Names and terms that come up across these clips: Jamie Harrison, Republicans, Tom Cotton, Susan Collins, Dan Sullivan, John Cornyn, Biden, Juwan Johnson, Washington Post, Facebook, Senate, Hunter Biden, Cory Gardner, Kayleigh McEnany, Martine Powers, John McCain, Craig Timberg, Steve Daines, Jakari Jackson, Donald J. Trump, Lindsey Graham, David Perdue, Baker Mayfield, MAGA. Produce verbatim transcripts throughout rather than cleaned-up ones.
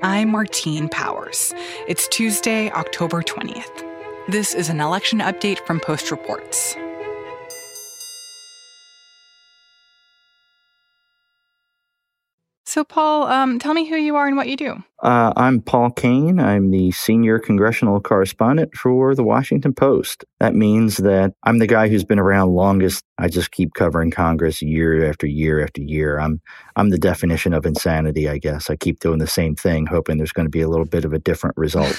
I'm Martine Powers. It's Tuesday, October twentieth. This is an election update from Post Reports. So, Paul, um, tell me who you are and what you do. Uh, I'm Paul Kane. I'm the senior congressional correspondent for The Washington Post. That means that I'm the guy who's been around longest. I just keep covering Congress year after year after year. I'm I'm the definition of insanity, I guess. I keep doing the same thing, hoping there's going to be a little bit of a different result.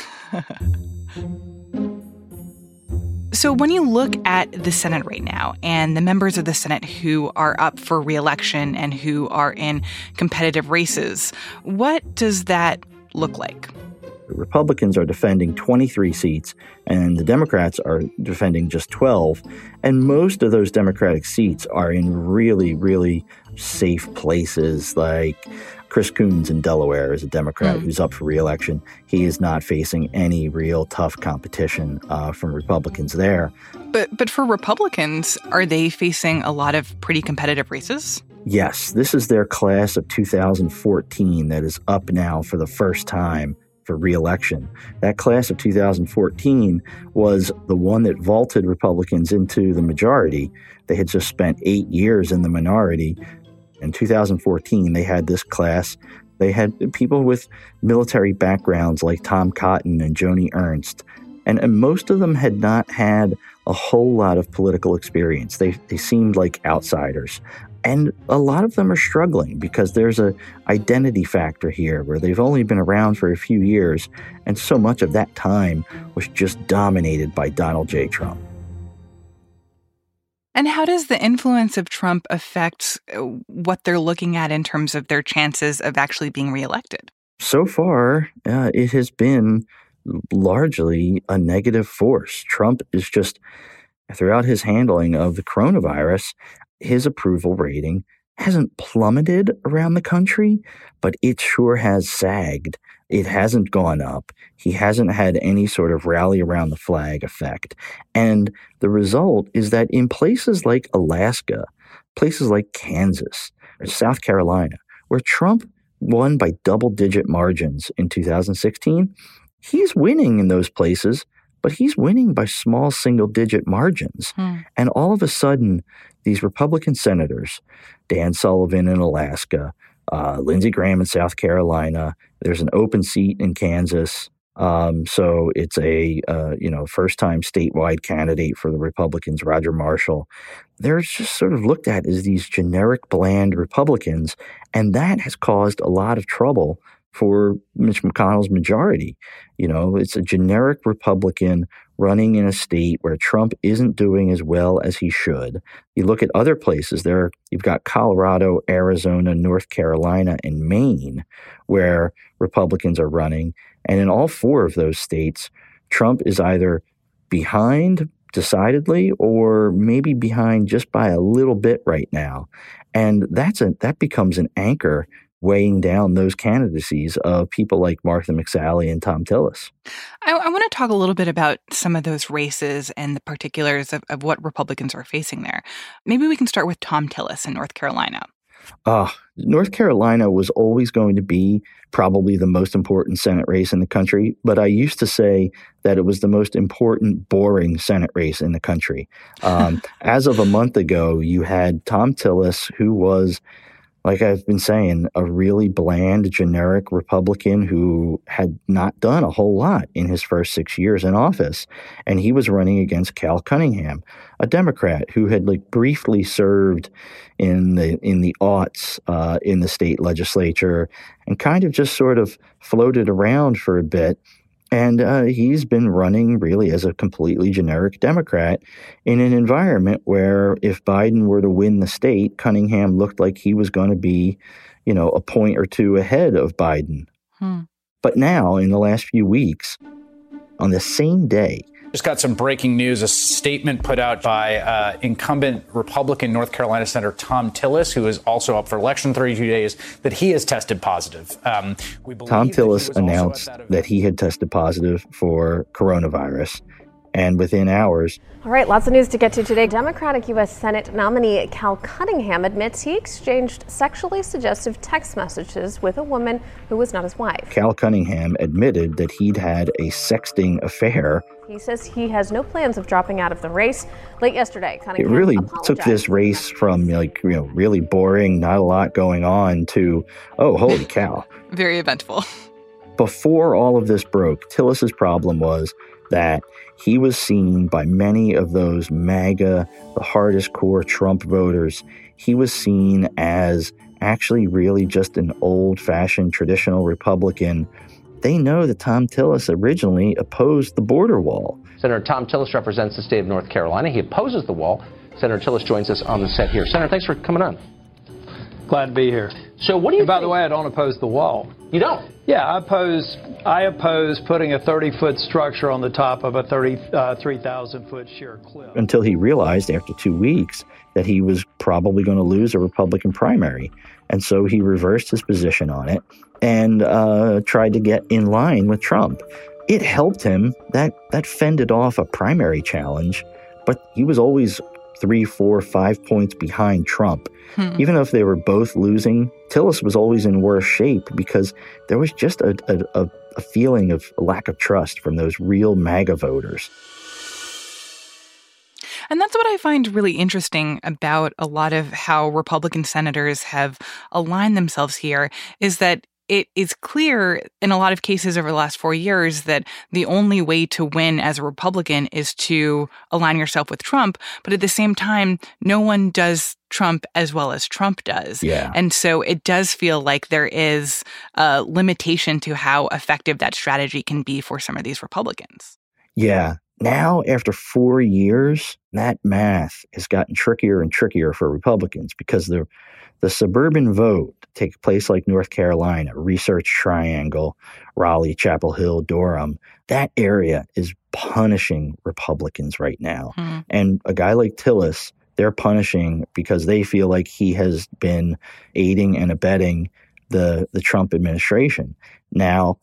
So when you look at the Senate right now and the members of the Senate who are up for re-election and who are in competitive races, what does that look like? The Republicans are defending twenty-three seats, and the Democrats are defending just twelve. And most of those Democratic seats are in really, really safe places. Like Chris Coons in Delaware is a Democrat mm. who's up for re-election. He is not facing any real tough competition uh, from Republicans there. But but for Republicans, are they facing a lot of pretty competitive races? Yes. This is their class of two thousand fourteen that is up now for the first time for re-election. That class of two thousand fourteen was the one that vaulted Republicans into the majority. They had just spent eight years in the minority. In two thousand fourteen, they had this class. They had people with military backgrounds like Tom Cotton and Joni Ernst. And, and most of them had not had a whole lot of political experience. They, they seemed like outsiders. And a lot of them are struggling because there's an identity factor here where they've only been around for a few years. And so much of that time was just dominated by Donald J. Trump. And how does the influence of Trump affect what they're looking at in terms of their chances of actually being reelected? So far, uh, it has been largely a negative force. Trump is just, throughout his handling of the coronavirus, his approval rating hasn't plummeted around the country, but it sure has sagged. It hasn't gone up. He hasn't had any sort of rally around the flag effect. And the result is that in places like Alaska, places like Kansas, or South Carolina, where Trump won by double-digit margins in two thousand sixteen, he's winning in those places, but he's winning by small single-digit margins. Hmm. And all of a sudden, these Republican senators, Dan Sullivan in Alaska, uh, Lindsey Graham in South Carolina, there's an open seat in Kansas. Um, so it's a, uh, you know, first-time statewide candidate for the Republicans, Roger Marshall. They're just sort of looked at as these generic, bland Republicans, and that has caused a lot of trouble for Mitch McConnell's majority. You know, it's a generic Republican running in a state where Trump isn't doing as well as he should. You look at other places there, you've got Colorado, Arizona, North Carolina, and Maine, where Republicans are running. And in all four of those states, Trump is either behind decidedly or maybe behind just by a little bit right now. And that's a, that becomes an anchor weighing down those candidacies of people like Martha McSally and Tom Tillis. I, I want to talk a little bit about some of those races and the particulars of, of what Republicans are facing there. Maybe we can start with Tom Tillis in North Carolina. Uh, North Carolina was always going to be probably the most important Senate race in the country, but I used to say that it was the most important, boring Senate race in the country. Um, as of a month ago, you had Tom Tillis, who was, like I've been saying, a really bland, generic Republican who had not done a whole lot in his first six years in office. And he was running against Cal Cunningham, a Democrat who had like briefly served in the in the aughts uh, in the state legislature and kind of just sort of floated around for a bit. And uh, he's been running really as a completely generic Democrat in an environment where if Biden were to win the state, Cunningham looked like he was going to be, you know, a point or two ahead of Biden. Hmm. But now, in the last few weeks, on the same day, just got some breaking news, a statement put out by uh, incumbent Republican North Carolina Senator Tom Tillis, who is also up for election thirty-two days, that he has tested positive. Um, we believe Tom Tillis that announced that he had tested positive for coronavirus. and within hours. All right, lots of news to get to today. Democratic U S Senate nominee Cal Cunningham admits he exchanged sexually suggestive text messages with a woman who was not his wife. Cal Cunningham admitted that he'd had a sexting affair. He says he has no plans of dropping out of the race. Late yesterday, Cunningham It really apologized. took this race from, like, you know, really boring, not a lot going on, to, oh, holy cow. Very eventful. Before all of this broke, Tillis's problem was that he was seen by many of those MAGA, the hardest core Trump voters. He was seen as actually really just an old-fashioned traditional Republican. They know that Tom Tillis originally opposed the border wall. Senator Tom Tillis represents the state of North Carolina. He opposes the wall. Senator Tillis joins us on the set here. Senator, thanks for coming on. Glad to be here. So what do you and by think? the way, I don't oppose the wall. You don't? Yeah, I oppose, I oppose putting a thirty-foot structure on the top of a thirty-three thousand-foot uh, sheer cliff. Until he realized after two weeks that he was probably going to lose a Republican primary. And so he reversed his position on it and uh, tried to get in line with Trump. It helped him. That, that fended off a primary challenge, but he was always three, four, five points behind Trump. Hmm. Even if they were both losing, Tillis was always in worse shape because there was just a, a, a feeling of lack of trust from those real MAGA voters. And that's what I find really interesting about a lot of how Republican senators have aligned themselves here, is that it is clear in a lot of cases over the last four years that the only way to win as a Republican is to align yourself with Trump. But at the same time, no one does Trump as well as Trump does. Yeah. And so it does feel like there is a limitation to how effective that strategy can be for some of these Republicans. Yeah. Now, after four years, that math has gotten trickier and trickier for Republicans because the the suburban vote, take a place like North Carolina, Research Triangle, Raleigh, Chapel Hill, Durham, that area is punishing Republicans right now. Mm. And a guy like Tillis, they're punishing because they feel like he has been aiding and abetting the, the Trump administration. Now,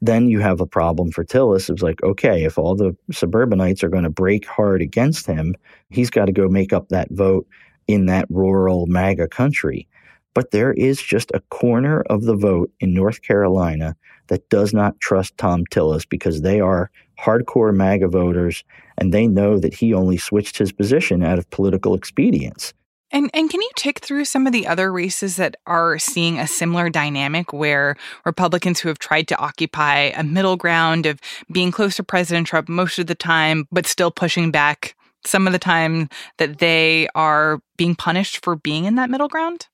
then you have a problem for Tillis. It's like, okay, if all the suburbanites are going to break hard against him, he's got to go make up that vote in that rural MAGA country. But there is just a corner of the vote in North Carolina that does not trust Tom Tillis because they are hardcore MAGA voters, and they know that he only switched his position out of political expedience. And and can you tick through some of the other races that are seeing a similar dynamic where Republicans who have tried to occupy a middle ground of being close to President Trump most of the time, but still pushing back some of the time, that they are being punished for being in that middle ground?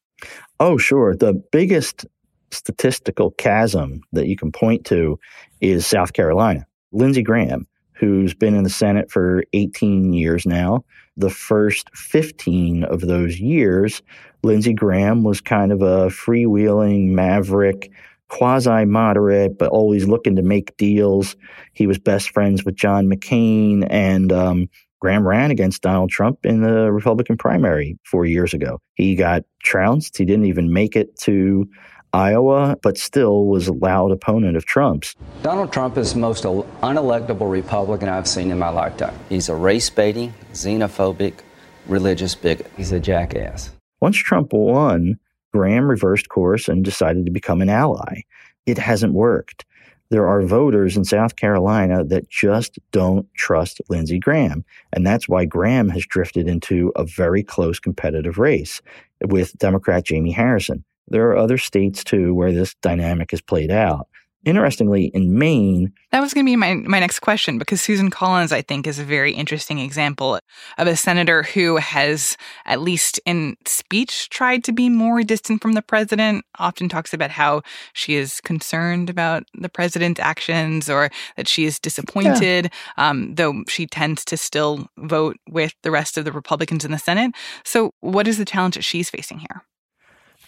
Oh, sure. The biggest statistical chasm that you can point to is South Carolina. Lindsey Graham, who's been in the Senate for eighteen years now. The first fifteen of those years, Lindsey Graham was kind of a freewheeling maverick, quasi-moderate, but always looking to make deals. He was best friends with John McCain, and um, Graham ran against Donald Trump in the Republican primary four years ago. He got trounced. He didn't even make it to Iowa, but still was a loud opponent of Trump's. Donald Trump is the most unelectable Republican I've seen in my lifetime. He's a race-baiting, xenophobic, religious bigot. He's a jackass. Once Trump won, Graham reversed course and decided to become an ally. It hasn't worked. There are voters in South Carolina that just don't trust Lindsey Graham, and that's why Graham has drifted into a very close competitive race with Democrat Jamie Harrison. There are other states, too, where this dynamic has played out. Interestingly, in Maine... That was going to be my, my next question, because Susan Collins, I think, is a very interesting example of a senator who has, at least in speech, tried to be more distant from the president, often talks about how she is concerned about the president's actions or that she is disappointed, yeah. um, though she tends to still vote with the rest of the Republicans in the Senate. So what is the challenge that she's facing here?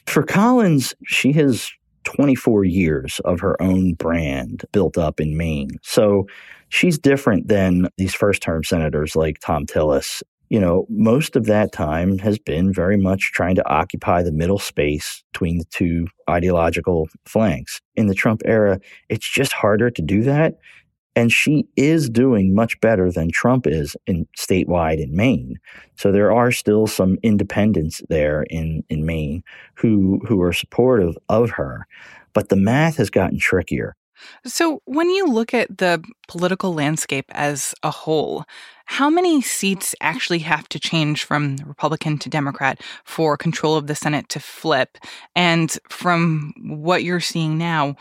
For Collins, she has twenty-four years of her own brand built up in Maine. So she's different than these first-term senators like Tom Tillis. You know, most of that time has been very much trying to occupy the middle space between the two ideological flanks. In the Trump era, it's just harder to do that. And she is doing much better than Trump is in statewide in Maine. So there are still some independents there in, in Maine who who are supportive of her. But the math has gotten trickier. So when you look at the political landscape as a whole, how many seats actually have to change from Republican to Democrat for control of the Senate to flip? And from what you're seeing now,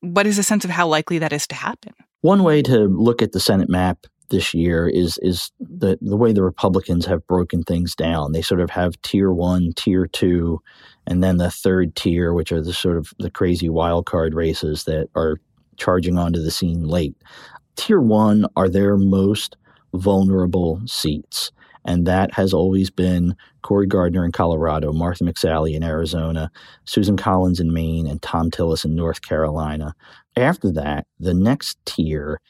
what is a sense of how likely that is to happen? One way to look at the Senate map this year is is the, the way the Republicans have broken things down. They sort of have tier one, tier two, and then the third tier, which are the sort of the crazy wild card races that are charging onto the scene late. Tier one are their most vulnerable seats, and that has always been Cory Gardner in Colorado, Martha McSally in Arizona, Susan Collins in Maine, and Tom Tillis in North Carolina. After that, the next tier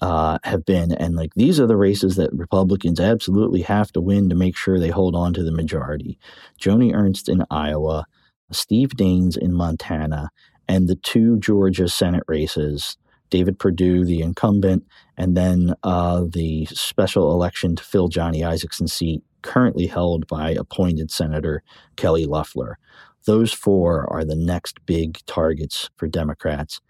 uh, have been, and like these are the races that Republicans absolutely have to win to make sure they hold on to the majority. Joni Ernst in Iowa, Steve Daines in Montana, and the two Georgia Senate races, David Perdue, the incumbent, and then uh, the special election to fill Johnny Isaacson's seat, currently held by appointed Senator Kelly Loeffler. Those four are the next big targets for Democrats.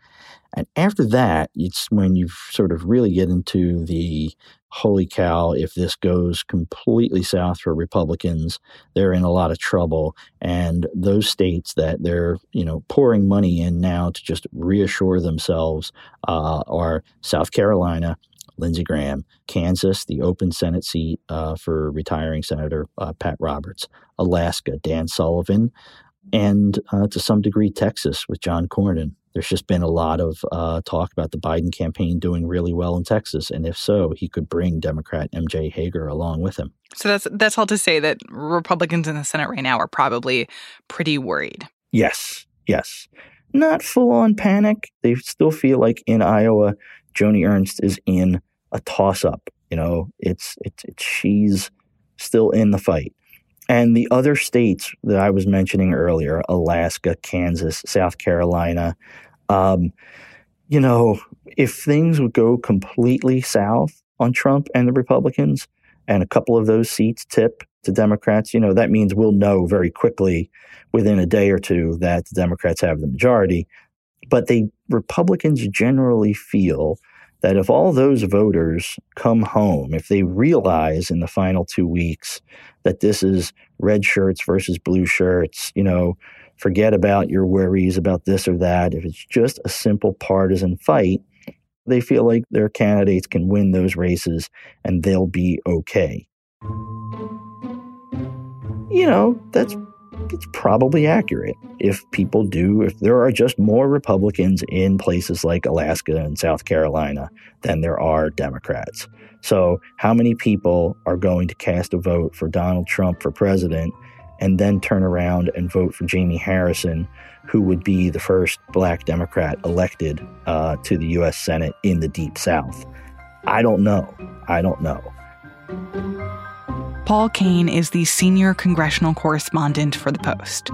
And after that, it's when you sort of really get into the holy cow, if this goes completely south for Republicans, they're in a lot of trouble. And those states that they're, you know, pouring money in now to just reassure themselves uh, are South Carolina, Lindsey Graham, Kansas, the open Senate seat uh, for retiring Senator uh, Pat Roberts, Alaska, Dan Sullivan, and uh, to some degree Texas with John Cornyn. There's just been a lot of uh, talk about the Biden campaign doing really well in Texas, and if so, he could bring Democrat M J. Hager along with him. So that's that's all to say that Republicans in the Senate right now are probably pretty worried. Yes, yes. Not full-on panic. They still feel like in Iowa, Joni Ernst is in a toss-up. You know, it's it's, it's she's still in the fight. And the other states that I was mentioning earlier, Alaska, Kansas, South Carolina, um, you know, if things would go completely south on Trump and the Republicans and a couple of those seats tip to Democrats, you know, that means we'll know very quickly within a day or two that the Democrats have the majority. But they Republicans generally feel that if all those voters come home, if they realize in the final two weeks that this is red shirts versus blue shirts, you know, forget about your worries about this or that. If it's just a simple partisan fight, they feel like their candidates can win those races and they'll be okay. You know, that's It's probably accurate if people do, if there are just more Republicans in places like Alaska and South Carolina than there are Democrats. So how many people are going to cast a vote for Donald Trump for president and then turn around and vote for Jamie Harrison, who would be the first black Democrat elected uh, to the U S Senate in the Deep South? I don't know. I don't know. Paul Kane is the senior congressional correspondent for The Post.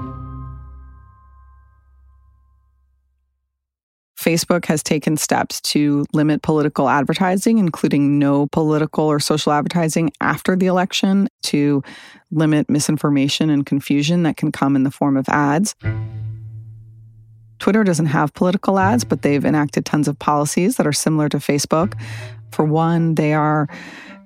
Facebook has taken steps to limit political advertising, including no political or social advertising after the election, to limit misinformation and confusion that can come in the form of ads. Twitter doesn't have political ads, but they've enacted tons of policies that are similar to Facebook. For one, they are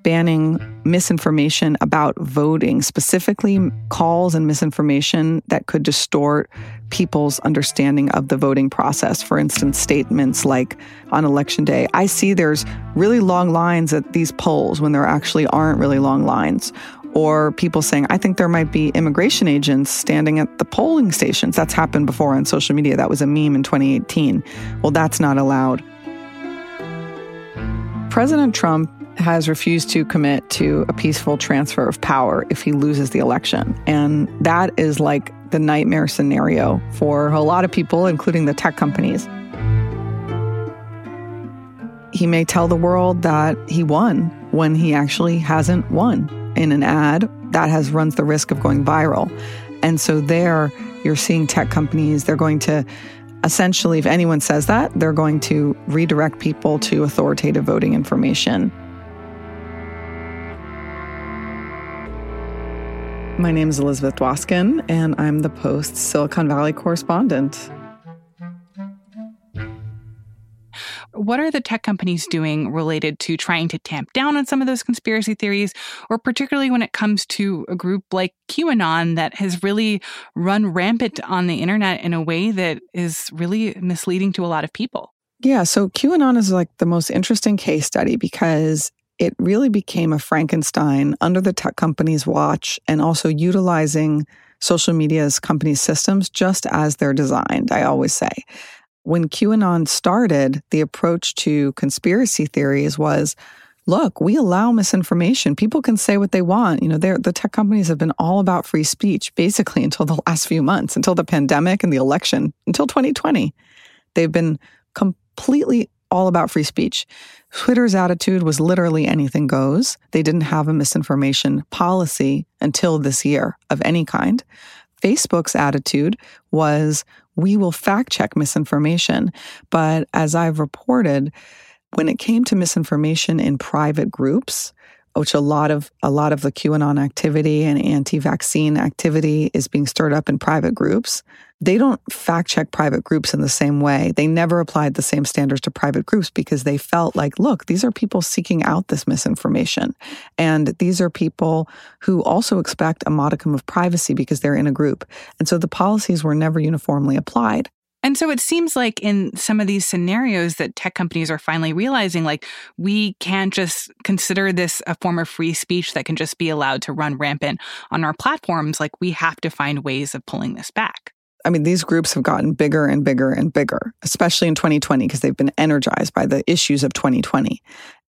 banning misinformation about voting, specifically calls and misinformation that could distort people's understanding of the voting process. For instance, statements like on election day, I see there's really long lines at these polls when there actually aren't really long lines. Or people saying, I think there might be immigration agents standing at the polling stations. That's happened before on social media. That was a meme in twenty eighteen. Well, that's not allowed. President Trump has refused to commit to a peaceful transfer of power if he loses the election. And that is like the nightmare scenario for a lot of people, including the tech companies. He may tell the world that he won when he actually hasn't won in an ad that has runs the risk of going viral. And so there you're seeing tech companies, they're going to essentially, if anyone says that, they're going to redirect people to authoritative voting information. My name is Elizabeth Dwoskin, and I'm the Post's Silicon Valley correspondent. What are the tech companies doing related to trying to tamp down on some of those conspiracy theories, or particularly when it comes to a group like QAnon that has really run rampant on the internet in a way that is really misleading to a lot of people? Yeah, so QAnon is like the most interesting case study because it really became a Frankenstein under the tech companies' watch and also utilizing social media's company systems just as they're designed, I always say. When QAnon started, the approach to conspiracy theories was, look, we allow misinformation. People can say what they want. You know, the tech companies have been all about free speech basically until the last few months, until the pandemic and the election, until twenty twenty. They've been completely all about free speech. Twitter's attitude was literally anything goes. They didn't have a misinformation policy until this year of any kind. Facebook's attitude was, we will fact-check misinformation. But as I've reported, when it came to misinformation in private groups, which a lot of a lot of the QAnon activity and anti-vaccine activity is being stirred up in private groups, they don't fact-check private groups in the same way. They never applied the same standards to private groups because they felt like, look, these are people seeking out this misinformation. And these are people who also expect a modicum of privacy because they're in a group. And so the policies were never uniformly applied. And so it seems like in some of these scenarios that tech companies are finally realizing, like, we can't just consider this a form of free speech that can just be allowed to run rampant on our platforms. Like, we have to find ways of pulling this back. I mean, these groups have gotten bigger and bigger and bigger, especially in twenty twenty, because they've been energized by the issues of twenty twenty.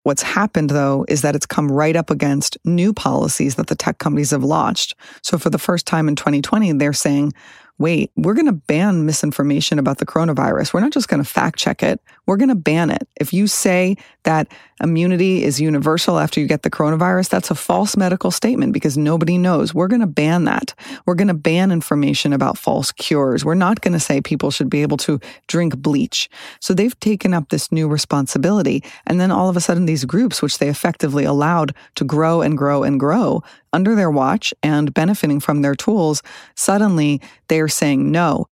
What's happened, though, is that it's come right up against new policies that the tech companies have launched. So for the first time in twenty twenty, they're saying, wait, we're going to ban misinformation about the coronavirus. We're not just going to fact check it. We're going to ban it. If you say that immunity is universal after you get the coronavirus, that's a false medical statement because nobody knows. We're going to ban that. We're going to ban information about false cures. We're not going to say people should be able to drink bleach. So they've taken up this new responsibility. And then all of a sudden, these groups, which they effectively allowed to grow and grow and grow, under their watch and benefiting from their tools, suddenly they're saying no.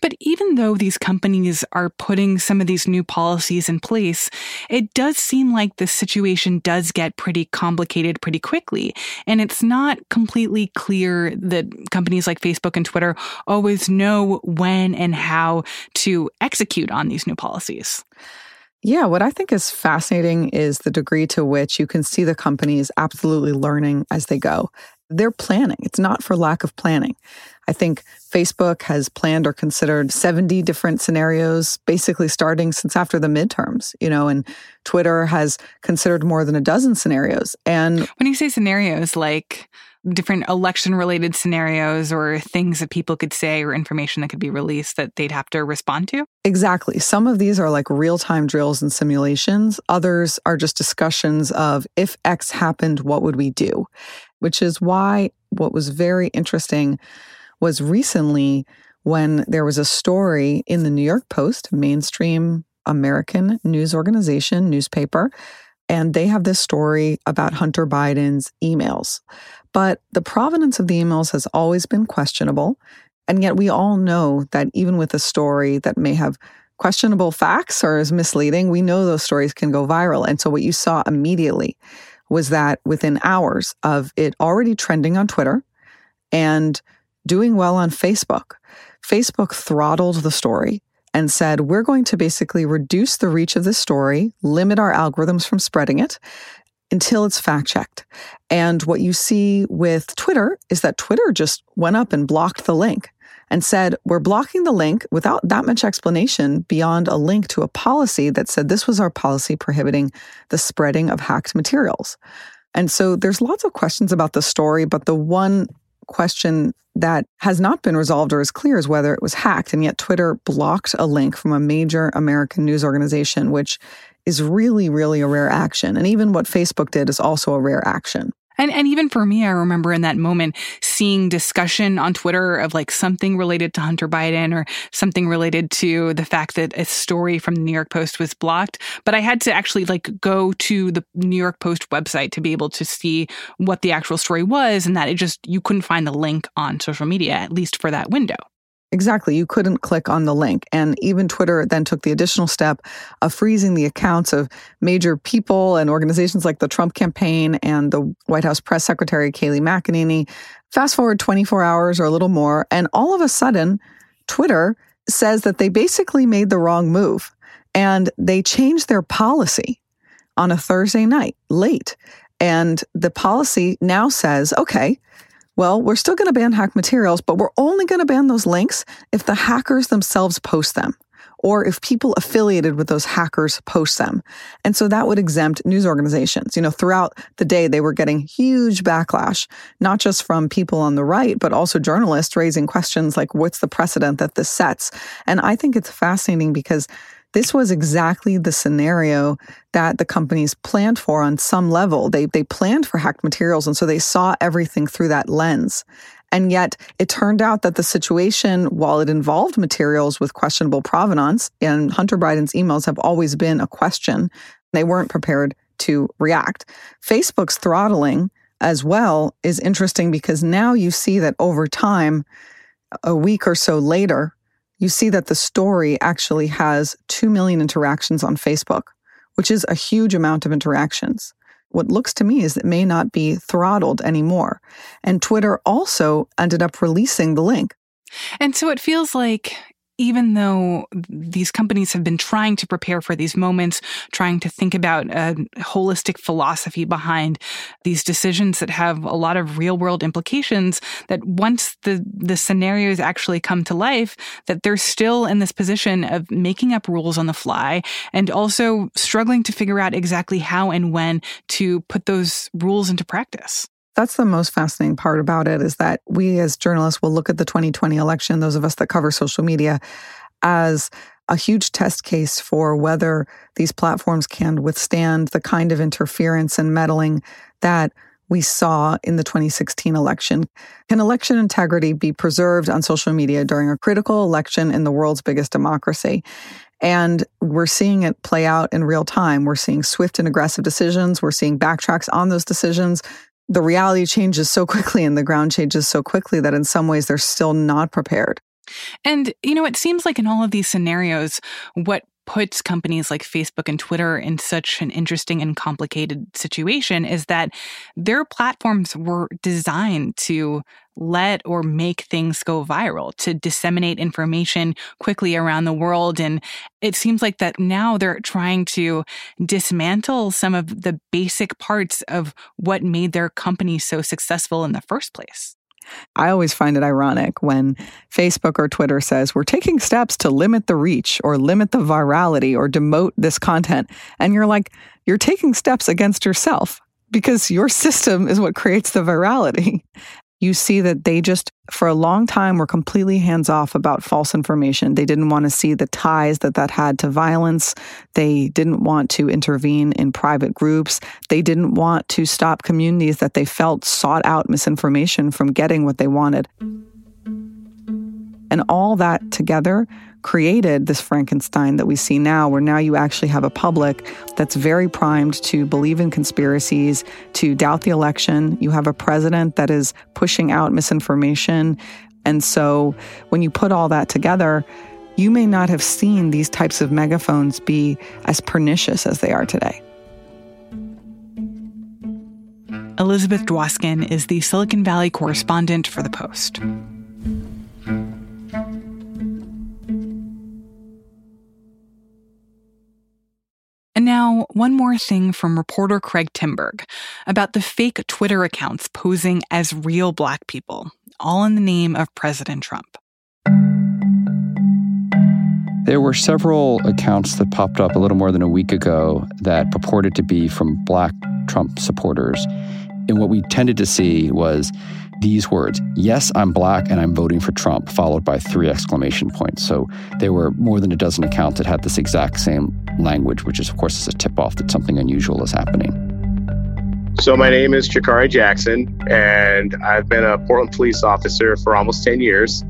But even though these companies are putting some of these new policies in place, it does seem like the situation does get pretty complicated pretty quickly. And it's not completely clear that companies like Facebook and Twitter always know when and how to execute on these new policies. Yeah, what I think is fascinating is the degree to which you can see the companies absolutely learning as they go. They're planning. It's not for lack of planning. I think Facebook has planned or considered seventy different scenarios, basically starting since after the midterms, you know, and Twitter has considered more than a dozen scenarios. And when you say scenarios, like different election-related scenarios or things that people could say or information that could be released that they'd have to respond to? Exactly. Some of these are like real-time drills and simulations. Others are just discussions of if X happened, what would we do? Which is why what was very interesting was recently when there was a story in the New York Post, mainstream American news organization, newspaper, and they have this story about Hunter Biden's emails. But the provenance of the emails has always been questionable. And yet we all know that even with a story that may have questionable facts or is misleading, we know those stories can go viral. And so what you saw immediately was that within hours of it already trending on Twitter and doing well on Facebook, Facebook throttled the story and said, we're going to basically reduce the reach of this story, limit our algorithms from spreading it until it's fact-checked. And what you see with Twitter is that Twitter just went up and blocked the link and said, we're blocking the link without that much explanation beyond a link to a policy that said this was our policy prohibiting the spreading of hacked materials. And so there's lots of questions about the story, but the one question that has not been resolved or is clear is whether it was hacked. And yet Twitter blocked a link from a major American news organization, which is really, really a rare action. And even what Facebook did is also a rare action. And and even for me, I remember in that moment seeing discussion on Twitter of like something related to Hunter Biden or something related to the fact that a story from the New York Post was blocked. But I had to actually like go to the New York Post website to be able to see what the actual story was, and that it just, you couldn't find the link on social media, at least for that window. Exactly. You couldn't click on the link. And even Twitter then took the additional step of freezing the accounts of major people and organizations like the Trump campaign and the White House press secretary, Kayleigh McEnany. Fast forward twenty-four hours or a little more, and all of a sudden, Twitter says that they basically made the wrong move. And they changed their policy on a Thursday night, late. And the policy now says, okay, well, we're still going to ban hacked materials, but we're only going to ban those links if the hackers themselves post them or if people affiliated with those hackers post them. And so that would exempt news organizations. You know, throughout the day, they were getting huge backlash, not just from people on the right, but also journalists raising questions like, what's the precedent that this sets? And I think it's fascinating because this was exactly the scenario that the companies planned for on some level. They they planned for hacked materials, and so they saw everything through that lens. And yet it turned out that the situation, while it involved materials with questionable provenance, and Hunter Biden's emails have always been a question, they weren't prepared to react. Facebook's throttling as well is interesting because now you see that over time, a week or so later, you see that the story actually has two million interactions on Facebook, which is a huge amount of interactions. What looks to me is it may not be throttled anymore. And Twitter also ended up releasing the link. And so it feels like even though these companies have been trying to prepare for these moments, trying to think about a holistic philosophy behind these decisions that have a lot of real-world implications, that once the, the scenarios actually come to life, that they're still in this position of making up rules on the fly and also struggling to figure out exactly how and when to put those rules into practice. That's the most fascinating part about it, is that we as journalists will look at the twenty twenty election, those of us that cover social media, as a huge test case for whether these platforms can withstand the kind of interference and meddling that we saw in the twenty sixteen election. Can election integrity be preserved on social media during a critical election in the world's biggest democracy? And we're seeing it play out in real time. We're seeing swift and aggressive decisions. We're seeing backtracks on those decisions. The reality changes so quickly and the ground changes so quickly that in some ways they're still not prepared. And, you know, it seems like in all of these scenarios, what puts companies like Facebook and Twitter in such an interesting and complicated situation is that their platforms were designed to let or make things go viral, to disseminate information quickly around the world. And it seems like that now they're trying to dismantle some of the basic parts of what made their company so successful in the first place. I always find it ironic when Facebook or Twitter says, we're taking steps to limit the reach or limit the virality or demote this content. And you're like, you're taking steps against yourself because your system is what creates the virality. You see that they just, for a long time, were completely hands-off about false information. They didn't want to see the ties that that had to violence. They didn't want to intervene in private groups. They didn't want to stop communities that they felt sought out misinformation from getting what they wanted. And all that together created this Frankenstein that we see now, where now you actually have a public that's very primed to believe in conspiracies, to doubt the election. You have a president that is pushing out misinformation. And so when you put all that together, you may not have seen these types of megaphones be as pernicious as they are today. Elizabeth Dwoskin is the Silicon Valley correspondent for The Post. Now, one more thing from reporter Craig Timberg about the fake Twitter accounts posing as real Black people, all in the name of President Trump. There were several accounts that popped up a little more than a week ago that purported to be from Black Trump supporters. And what we tended to see was these words, yes, I'm Black and I'm voting for Trump, followed by three exclamation points. So there were more than a dozen accounts that had this exact same language, which is, of course, is a tip-off that something unusual is happening. So my name is Jakari Jackson, and I've been a Portland police officer for almost ten years.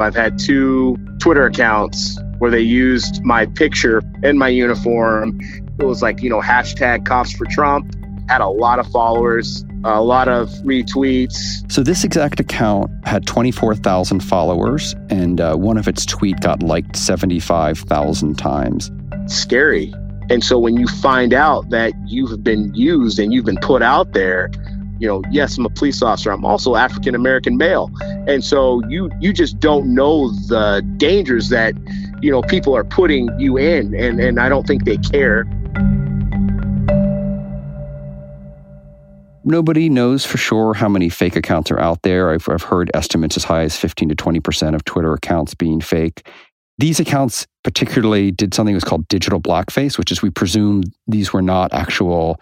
I've had two Twitter accounts where they used my picture in my uniform. It was like, you know, hashtag cops for Trump. Had a lot of followers, a lot of retweets. So this exact account had twenty-four thousand followers, and uh, one of its tweets got liked seventy-five thousand times. Scary. And so when you find out that you've been used and you've been put out there, you know, yes, I'm a police officer. I'm also African-American male. And so you you just don't know the dangers that, you know, people are putting you in. And, and I don't think they care. Nobody knows for sure how many fake accounts are out there. I've, I've heard estimates as high as fifteen to twenty percent of Twitter accounts being fake. These accounts particularly did something that was called digital blackface, which is we presume these were not actual,